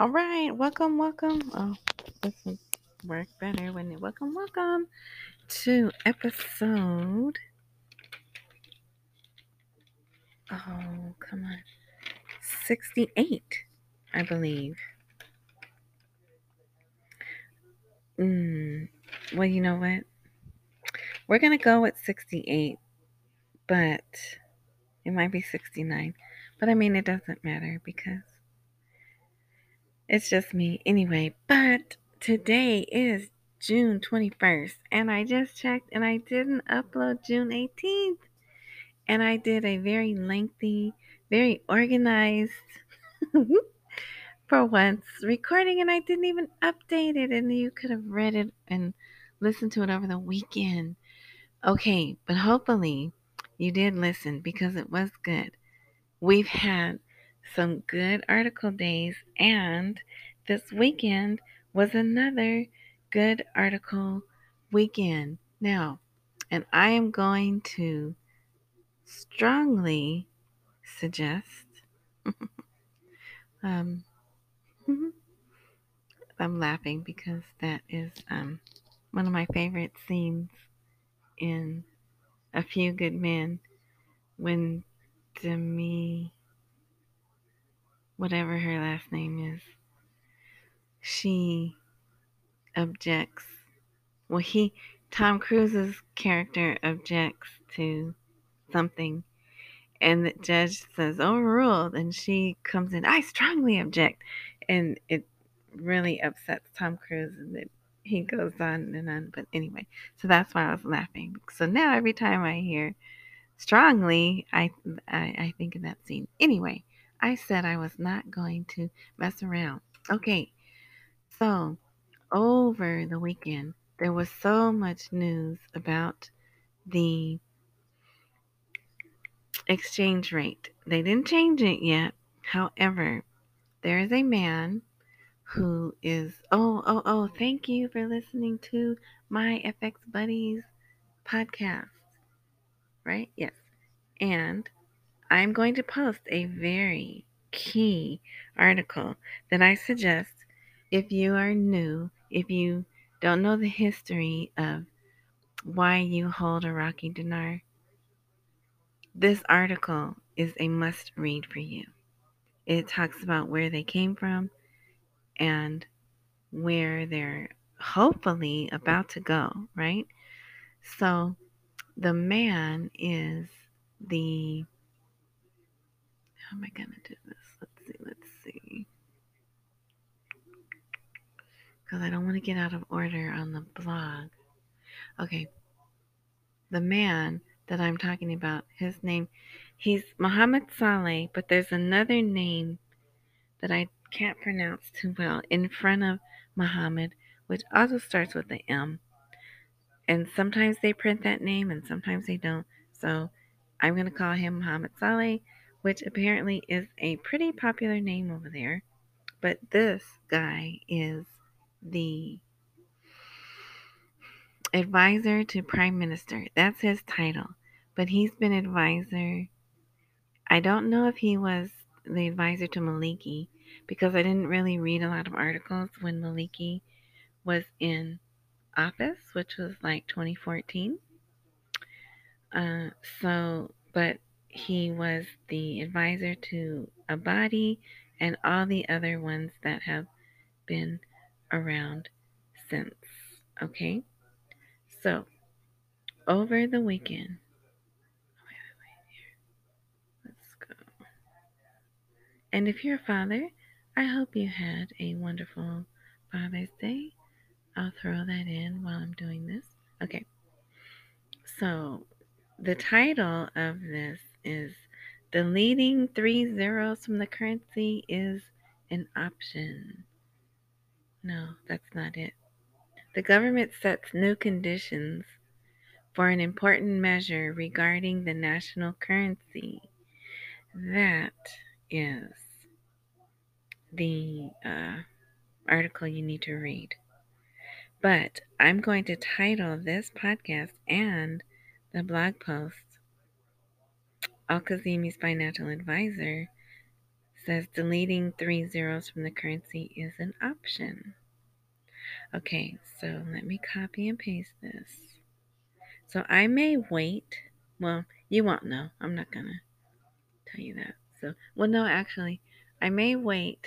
All right, welcome. Oh, this will work better when it. Welcome to episode. Oh, come on, 68, I believe. Well, you know what? We're gonna go with 68, but it might be 69. But I mean, it doesn't matter because it's just me anyway. But today is June 21st, and I just checked, and I didn't upload June 18th. And I did a very lengthy, very organized, for once, recording, and I didn't even update it, and you could have read it and listened to it over the weekend. Okay, but hopefully you did listen because it was good. We've had some good article days, and this weekend was another good article weekend. Now, and I am going to strongly suggest I'm laughing because that is one of my favorite scenes in A Few Good Men when Demi, whatever her last name is, she objects. Well, Tom Cruise's character objects to something, and the judge says overruled, and she comes in, I strongly object, and it really upsets Tom Cruise, and then he goes on and on. But anyway, so that's why I was laughing. So now every time I hear strongly, I think of that scene. Anyway, I said I was not going to mess around. Okay, so over the weekend there was so much news about the exchange rate. They didn't change it yet. However, there is a man who is, thank you for listening to my FX Buddies podcast. Right? Yes. And I'm going to post a very key article that I suggest if you are new, if you don't know the history of why you hold Iraqi dinar. This article is a must-read for you. It talks about where they came from and where they're hopefully about to go, right? So the man is the... How am I going to do this? Let's see. Because I don't want to get out of order on the blog. Okay. The man that I'm talking about, his name, he's Muhammad Saleh, but there's another name that I can't pronounce too well in front of Muhammad, which also starts with the M. And sometimes they print that name and sometimes they don't. So I'm going to call him Muhammad Saleh, which apparently is a pretty popular name over there. But this guy is the advisor to Prime Minister. That's his title. But he's been advisor. I don't know if he was the advisor to Maliki because I didn't really read a lot of articles when Maliki was in office, which was like 2014. But he was the advisor to Abadi and all the other ones that have been around since. Okay? So, over the weekend, let's go. And if you're a father, I hope you had a wonderful Father's Day. I'll throw that in while I'm doing this. Okay. So, the title of this is Deleting 3 zeros from the currency is an option. No, that's not it. The government sets new conditions for an important measure regarding the national currency. That is the article you need to read. But I'm going to title this podcast and the blog post Al-Kazemi's Financial Advisor says deleting 3 zeros from the currency is an option. Okay, so let me copy and paste this. So I may wait. Well, you won't know. I'm not going to tell you that. So, well, no, actually, I may wait.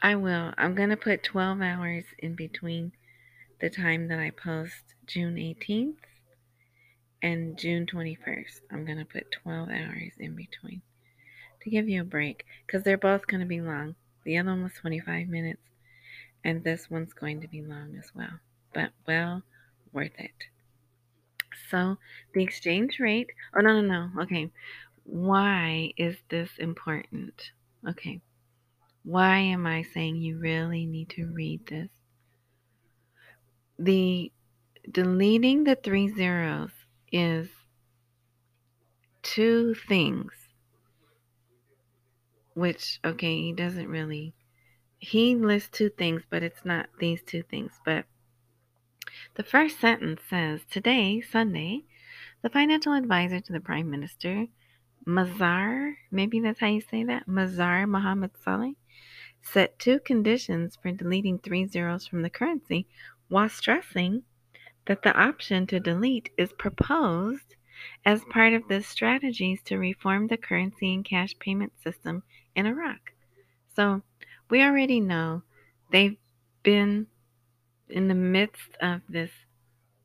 I will. I'm going to put 12 hours in between the time that I post June 18th and June 21st. I'm going to put 12 hours in between to give you a break, because they're both going to be long. The other one was 25 minutes. And this one's going to be long as well, but well worth it. So the exchange rate, oh, no. Okay. Why is this important? Okay. Why am I saying you really need to read this? The deleting the 3 zeros is 2 things, which, okay, he doesn't really. He lists 2 things, but it's not these 2 things. But the first sentence says, today, Sunday, the financial advisor to the Prime Minister, Mazar, maybe that's how you say that, Mazar Muhammad Saleh, set 2 conditions for deleting 3 zeros from the currency, while stressing that the option to delete is proposed as part of the strategies to reform the currency and cash payment system in Iraq. So, we already know they've been in the midst of this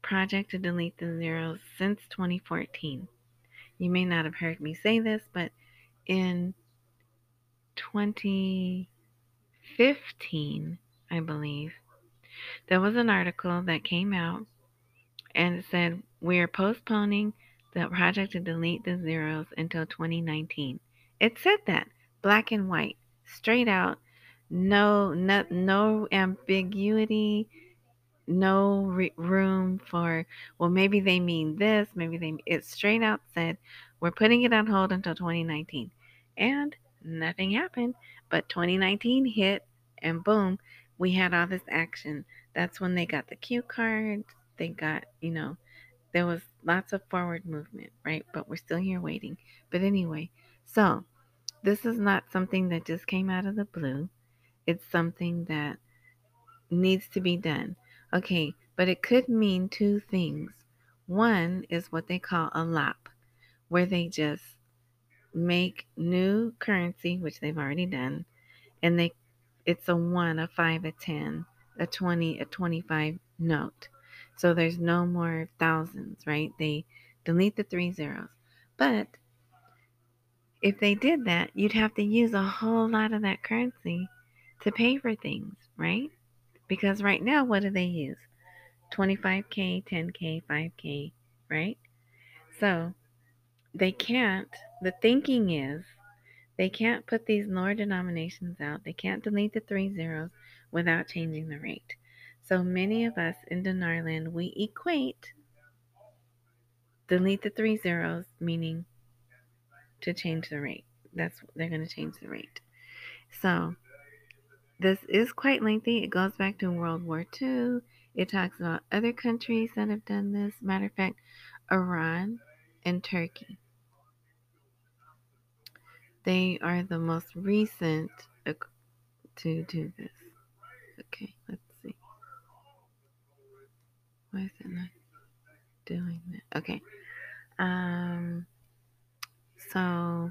project to delete the zeros since 2014. You may not have heard me say this, but in 2015, I believe, there was an article that came out and it said, we are postponing the project to delete the zeros until 2019. It said that, black and white, straight out. No ambiguity, no room for, well, maybe they mean this, maybe they, it straight out said, we're putting it on hold until 2019. And nothing happened, but 2019 hit and boom, we had all this action. That's when they got the cue card, they got, you know, there was lots of forward movement, right? But we're still here waiting. But anyway, so this is not something that just came out of the blue. It's something that needs to be done. Okay, but it could mean 2 things. One is what they call a LOP, where they just make new currency, which they've already done, and they, it's a 1, a 5, a 10, a 20, a 25 note. So there's no more thousands, right? They delete the 3 zeros. But if they did that, you'd have to use a whole lot of that currency to pay for things, right? Because right now, what do they use? 25K, 10K, 5K, right? So they can't, the thinking is, they can't put these lower denominations out. They can't delete the 3 zeros without changing the rate. So many of us in Dinarland, we equate delete the 3 zeros, meaning to change the rate. That's, they're going to change the rate. So this is quite lengthy. It goes back to World War II. It talks about other countries that have done this. Matter of fact, Iran and Turkey. They are the most recent to do this. Okay, let's see. Why is it not doing that? Okay. So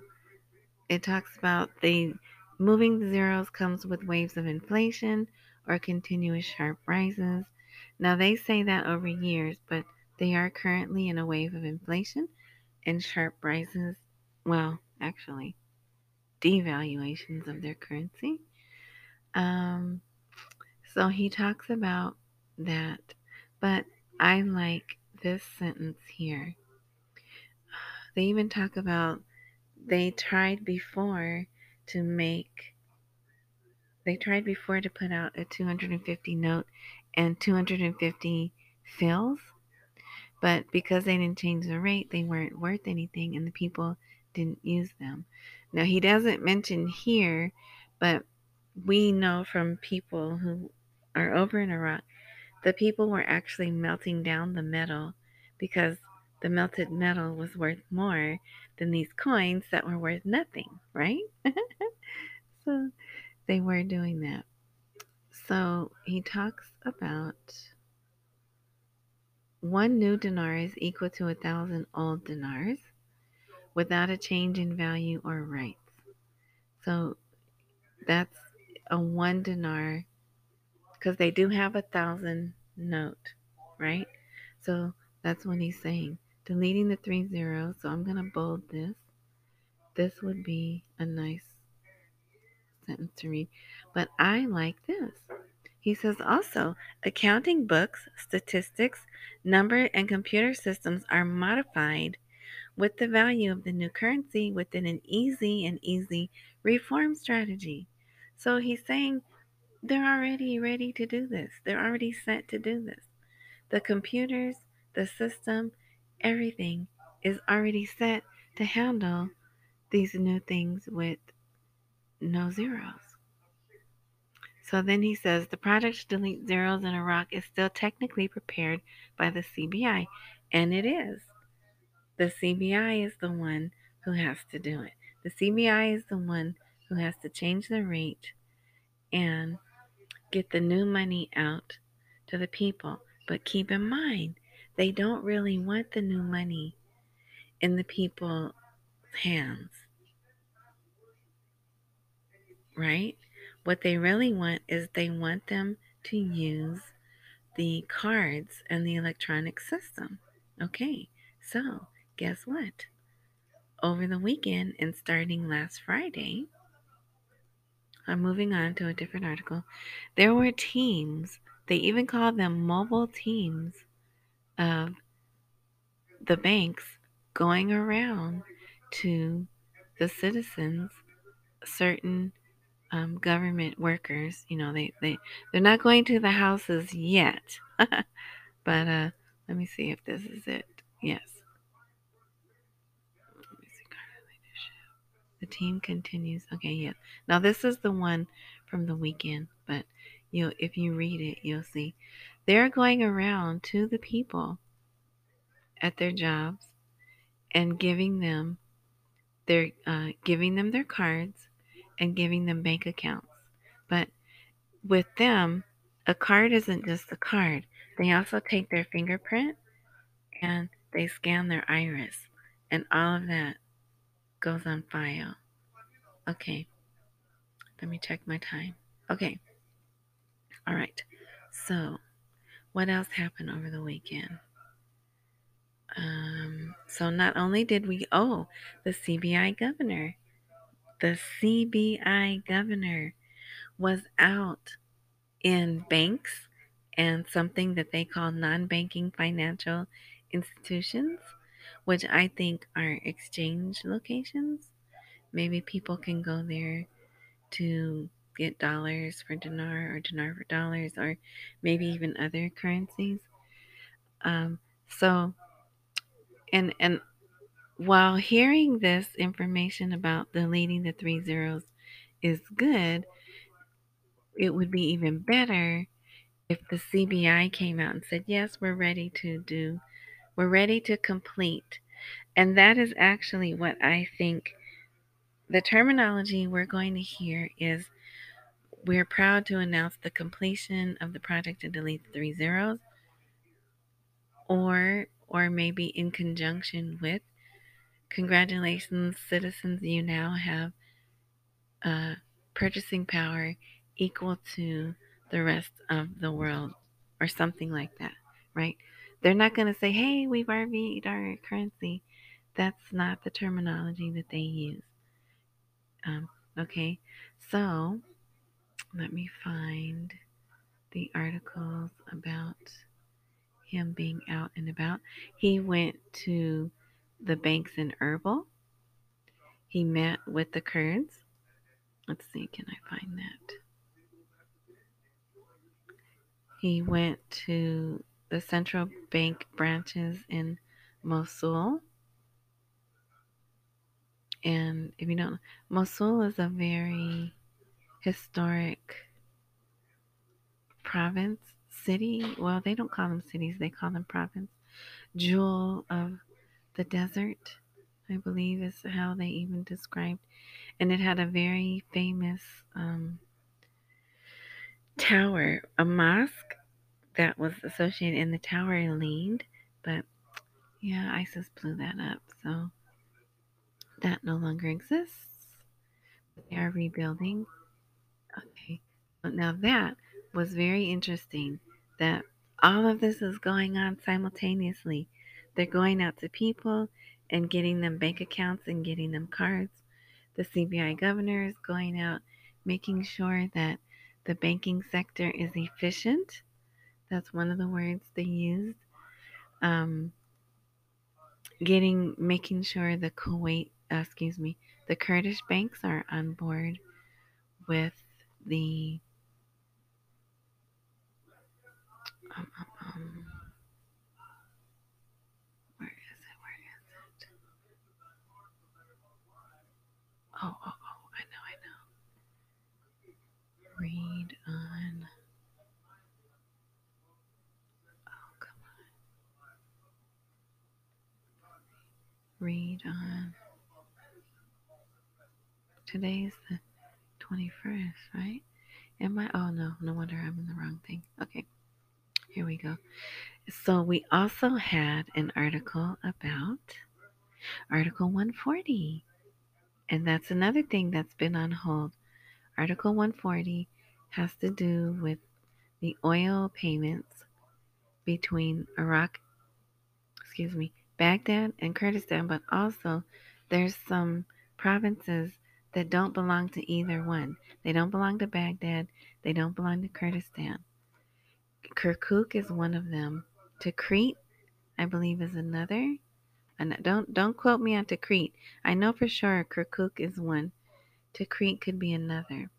it talks about the moving the zeros comes with waves of inflation or continuous sharp rises. Now, they say that over years, but they are currently in a wave of inflation and sharp rises. Well, actually, devaluations of their currency. So he talks about that, but I like this sentence here. They even talk about they tried before to make, they tried before to put out a 250 note and 250 fills, but because they didn't change the rate, they weren't worth anything and the people didn't use them. Now, he doesn't mention here, but we know from people who are over in Iraq, the people were actually melting down the metal because the melted metal was worth more than these coins that were worth nothing, right? So they were doing that. So he talks about one new dinar is equal to 1,000 old dinars without a change in value or rights. So that's a one dinar, because they do have 1,000 note, right? So that's what he's saying. Deleting the 3 zeros, so I'm going to bold this. This would be a nice sentence to read. But I like this. He says also, accounting books, statistics, number, and computer systems are modified with the value of the new currency within an easy reform strategy. So he's saying they're already ready to do this. They're already set to do this. The computers, the system, everything is already set to handle these new things with no zeros. So then he says the project to delete zeros in Iraq is still technically prepared by the CBI, and it is. The CBI is the one who has to do it. The CBI is the one who has to change the rate and get the new money out to the people. But keep in mind, they don't really want the new money in the people's hands, right? What they really want is they want them to use the cards and the electronic system. Okay, so guess what? Over the weekend and starting last Friday, I'm moving on to a different article. There were teams, they even called them mobile teams, of the banks going around to the citizens, certain government workers. You know, they're not going to the houses yet. But let me see if this is it. Yes. The team continues. Okay, yeah. Now this is the one from the weekend, but if you read it, you'll see. They're going around to the people at their jobs and giving them their cards and giving them bank accounts. But with them, a card isn't just a card. They also take their fingerprint and they scan their iris, and all of that goes on file. Okay, let me check my time. Okay, all right. So, what else happened over the weekend? So not only did we the CBI governor was out in banks and something that they call non-banking financial institutions, which I think are exchange locations. Maybe people can go there to get dollars for dinar or dinar for dollars, or maybe even other currencies. So while hearing this information about deleting the 3 zeros is good, it would be even better if the CBI came out and said, yes, we're ready to complete. And that is actually what I think the terminology we're going to hear is, we're proud to announce the completion of the project to delete the 3 zeros, or maybe in conjunction with, congratulations, citizens, you now have purchasing power equal to the rest of the world, or something like that, right? They're not going to say, hey, we've RV'd our currency. That's not the terminology that they use. Okay, so let me find the articles about him being out and about. He went to the banks in Erbil. He met with the Kurds. Let's see, can I find that? He went to the central bank branches in Mosul. And if you don't know, Mosul is a very historic province, city. Well, they don't call them cities, they call them province. Jewel of the desert, I I believe is how they even described. And it had a very famous tower, a mosque that was associated in the tower and leaned. But yeah, ISIS blew that up. So that no longer exists. They are rebuilding. Okay. Now that was very interesting that all of this is going on simultaneously. They're going out to people and getting them bank accounts and getting them cards. The CBI governor is going out, making sure that the banking sector is efficient. That's one of the words they used. Making sure the the Kurdish banks are on board with the I know. Read on. Oh, come on. Read on. Today's the 21st, right? Oh, no. No wonder I'm in the wrong thing. Okay. Here we go. So we also had an article about Article 140. And that's another thing that's been on hold. Article 140 has to do with the oil payments between Baghdad and Kurdistan, but also there's some provinces that don't belong to either one. They don't belong to Baghdad. They don't belong to Kurdistan. Kirkuk is one of them. Tikrit, I believe, is another. And don't quote me on Tikrit. I know for sure Kirkuk is one. Tikrit could be another.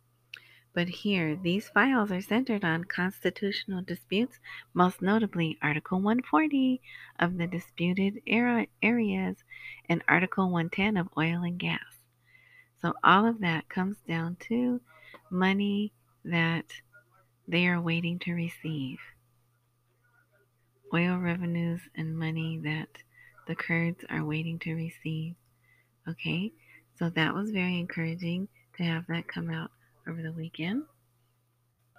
But here, these files are centered on constitutional disputes, most notably Article 140 of the disputed areas and Article 110 of oil and gas. So all of that comes down to money that they are waiting to receive. Oil revenues and money that the Kurds are waiting to receive. Okay, so that was very encouraging to have that come out over the weekend.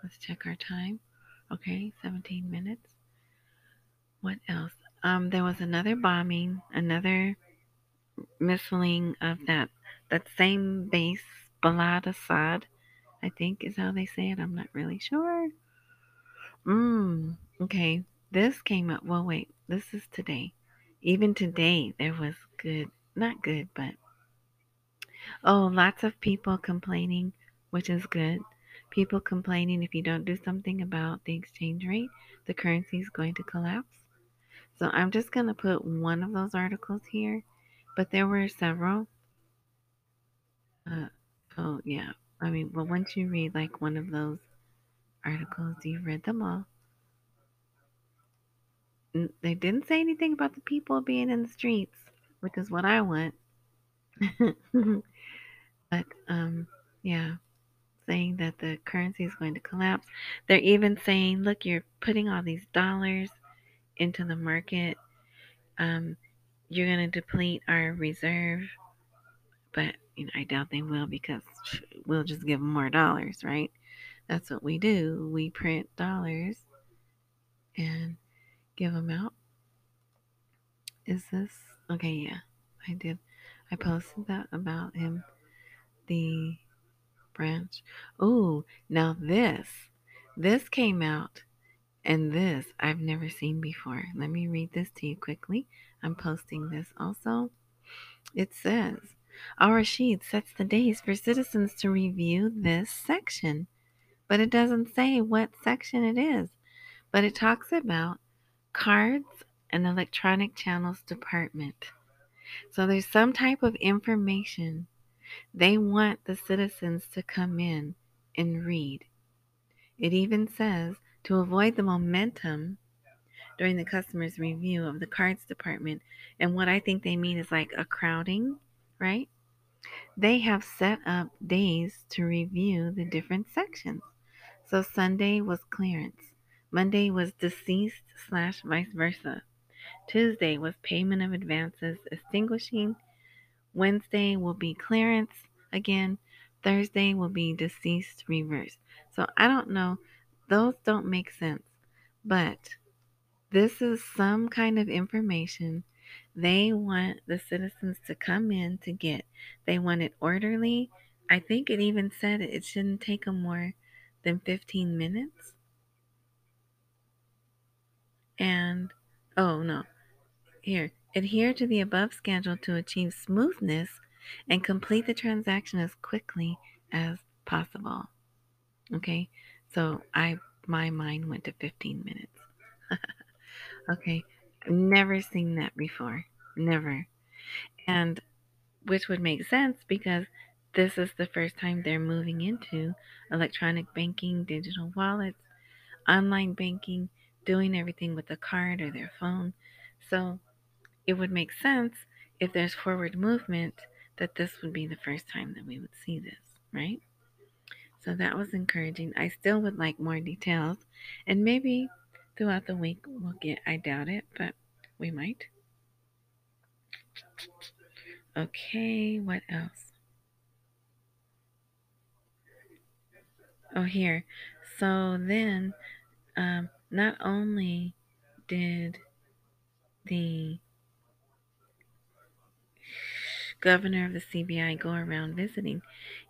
Let's check our time. Okay, 17 minutes. What else? There was another bombing, another missiling of that same base, Balad Assad, I think is how they say it. I'm not really sure. Okay, this came up. Well, wait, this is today. Even today, there was lots of people complaining, which is good. People complaining if you don't do something about the exchange rate, the currency is going to collapse. So I'm just going to put one of those articles here, but there were several. Once you read like one of those articles, you've read them all. They didn't say anything about the people being in the streets, which is what I want. But, saying that the currency is going to collapse. They're even saying, look, you're putting all these dollars into the market. You're going to deplete our reserve. But I doubt they will, because we'll just give them more dollars, right? That's what we do. We print dollars and give them out. Is this okay? Yeah, I did. I posted that about him, the branch. Oh, now this came out, and this I've never seen before. Let me read this to you quickly. I'm posting this also. It says, Al-Rashid sets the days for citizens to review this section, but it doesn't say what section it is. But it talks about Cards and Electronic Channels Department. So there's some type of information they want the citizens to come in and read. It even says to avoid the momentum during the customer's review of the cards department. And what I think they mean is like a crowding, right? They have set up days to review the different sections. So Sunday was clearance. Monday was deceased/vice versa. Tuesday was payment of advances, extinguishing Wednesday will be clearance again. Thursday will be deceased reversed. So I don't know. Those don't make sense. But this is some kind of information they want the citizens to come in to get. They want it orderly. I think it even said it shouldn't take them more than 15 minutes. And, oh no, here. Adhere to the above schedule to achieve smoothness and complete the transaction as quickly as possible. Okay, so my mind went to 15 minutes. Okay, I've never seen that before, never. And which would make sense because this is the first time they're moving into electronic banking, digital wallets, online banking, doing everything with a card or their phone. So it would make sense if there's forward movement that this would be the first time that we would see this, right? So that was encouraging. I still would like more details, and maybe throughout the week we'll get, I doubt it, but we might. Okay, what else? Oh, here. So then, not only did the governor of the CBI go around visiting,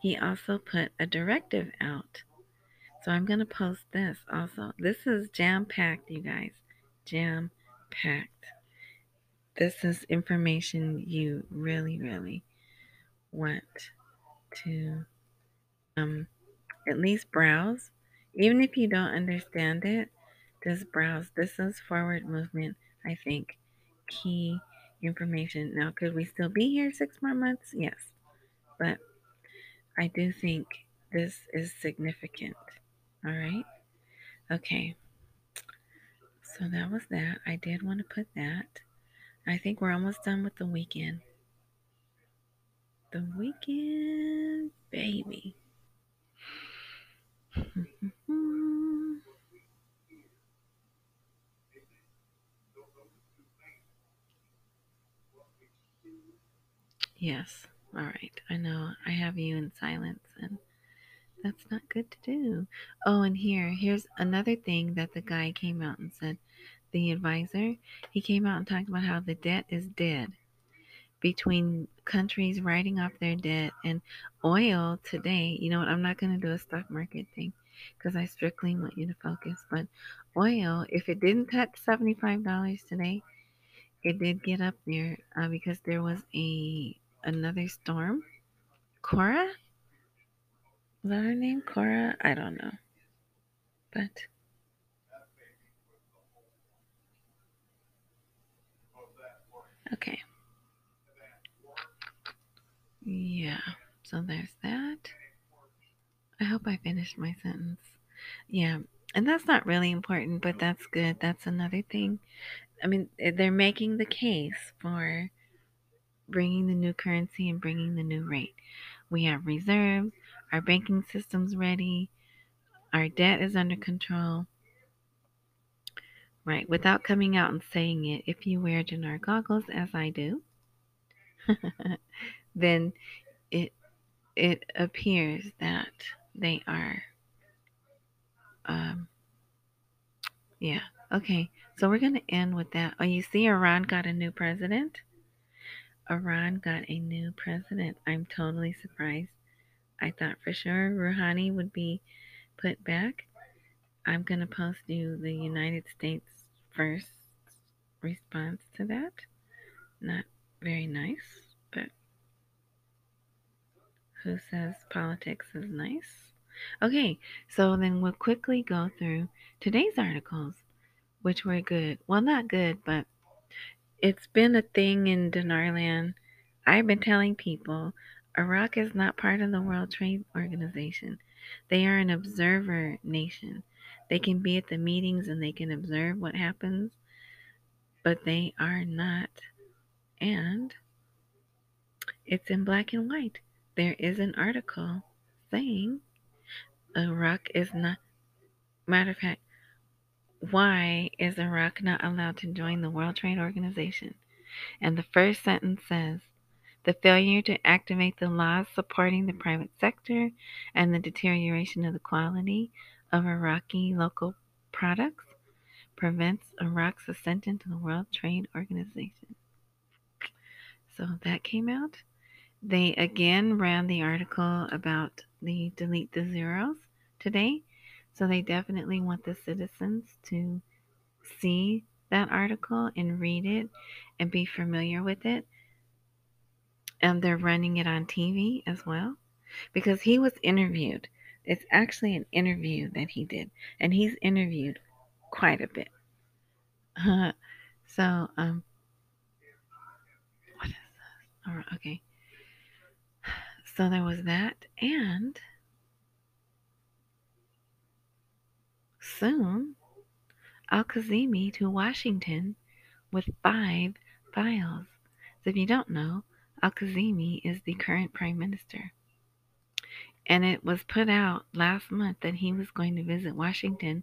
he also put a directive out. So I'm going to post this also. This is jam-packed, you guys. Jam-packed. This is information you really, really want to at least browse. Even if you don't understand it, just browse. This is forward movement, I think, key information. Now, could we still be here 6 more months? Yes. But I do think this is significant. All right. Okay. So that was that. I did want to put that. I think we're almost done with the weekend. The weekend, baby. Yes. All right. I know I have you in silence, and that's not good to do. Oh, and here's another thing that the guy came out and said, the advisor, he came out and talked about how the debt is dead between countries writing off their debt and oil today. You know what? I'm not going to do a stock market thing because I strictly want you to focus. But oil, if it didn't touch $75 today, it did get up there because there was another storm. Cora? Is that her name? Cora? I don't know. But okay. Yeah. So there's that. I hope I finished my sentence. Yeah. And that's not really important, but that's good. That's another thing. I mean, they're making the case for bringing the new currency and bringing the new rate. We have reserves. Our banking system's ready. Our debt is under control. Right. Without coming out and saying it, if you wear Jannar goggles, as I do, then it appears that they are, yeah. Okay. So we're going to end with that. Oh, you see Iran got a new president? Iran got a new president. I'm totally surprised. I thought for sure Rouhani would be put back. I'm going to post you the United States first response to that. Not very nice, but who says politics is nice? Okay, so then we'll quickly go through today's articles, which were good. Well, not good, but it's been a thing in Dinar land. I've been telling people Iraq is not part of the World Trade Organization. They are an observer nation. They can be at the meetings and they can observe what happens, but they are not. And it's in black and white. There is an article saying Iraq is not. Matter of fact, why is Iraq not allowed to join the World Trade Organization? And the first sentence says, the failure to activate the laws supporting the private sector, and the deterioration of the quality of Iraqi local products prevents Iraq's ascension to the World Trade Organization. So that came out. They again ran the article about the delete the zeros today. So they definitely want the citizens to see that article and read it and be familiar with it. And they're running it on TV as well, because he was interviewed. It's actually an interview that he did, and he's interviewed quite a bit. What is this? All right, okay. So there was that, and soon Al-Kazemi to Washington with 5 files. So if you don't know, Al-Kazemi is the current prime minister. And it was put out last month that he was going to visit Washington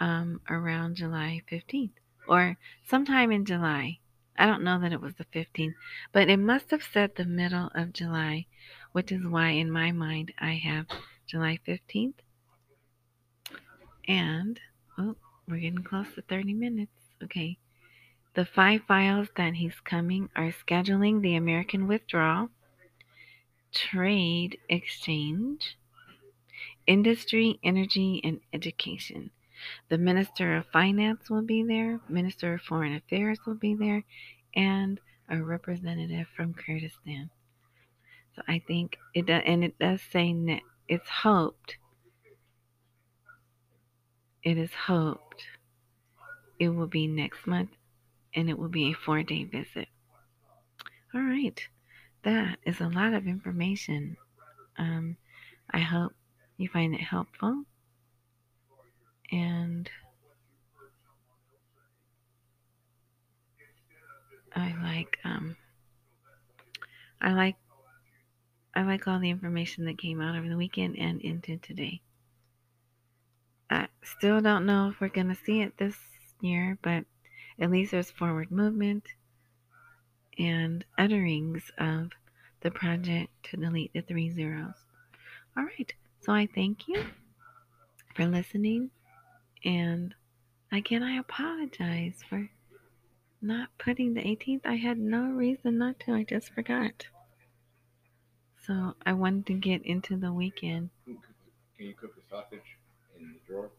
around July 15th or sometime in July. I don't know that it was the 15th, but it must have said the middle of July, which is why in my mind I have July 15th. And, oh, we're getting close to 30 minutes. Okay. The 5 files that he's coming are scheduling the American withdrawal, trade exchange, industry, energy, and education. The Minister of Finance will be there, Minister of Foreign Affairs will be there, and a representative from Kurdistan. So I think it does, and it does say it's hoped. It is hoped it will be next month, and it will be a 4-day visit. All right. That is a lot of information. I hope you find it helpful. And I like all the information that came out over the weekend and into today. I still don't know if we're gonna see it this year, but at least there's forward movement and utterings of the project to delete the 3 zeros. All right, so I thank you for listening. And again, I apologize for not putting the 18th. I had no reason not to. I just forgot. So I wanted to get into the weekend. Can you cook the sausage in the drawer?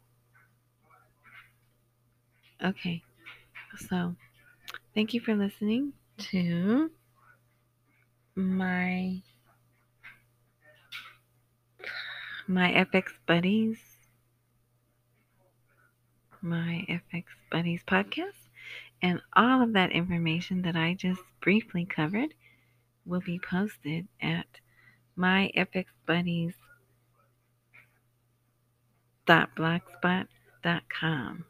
Okay. So thank you for listening to my FX Buddies. My FX Buddies podcast, and all of that information that I just briefly covered will be posted at myfxbuddies.blogspot.com.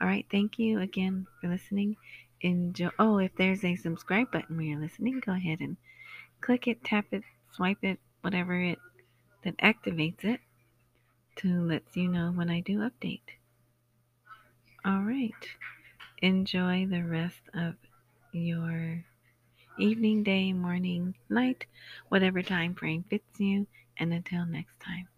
All right, thank you again for listening. Enjoy. Oh, if there's a subscribe button where you're listening, go ahead and click it, tap it, swipe it, whatever it that activates it to let you know when I do update. All right. Enjoy the rest of your evening, day, morning, night, whatever time frame fits you. And until next time.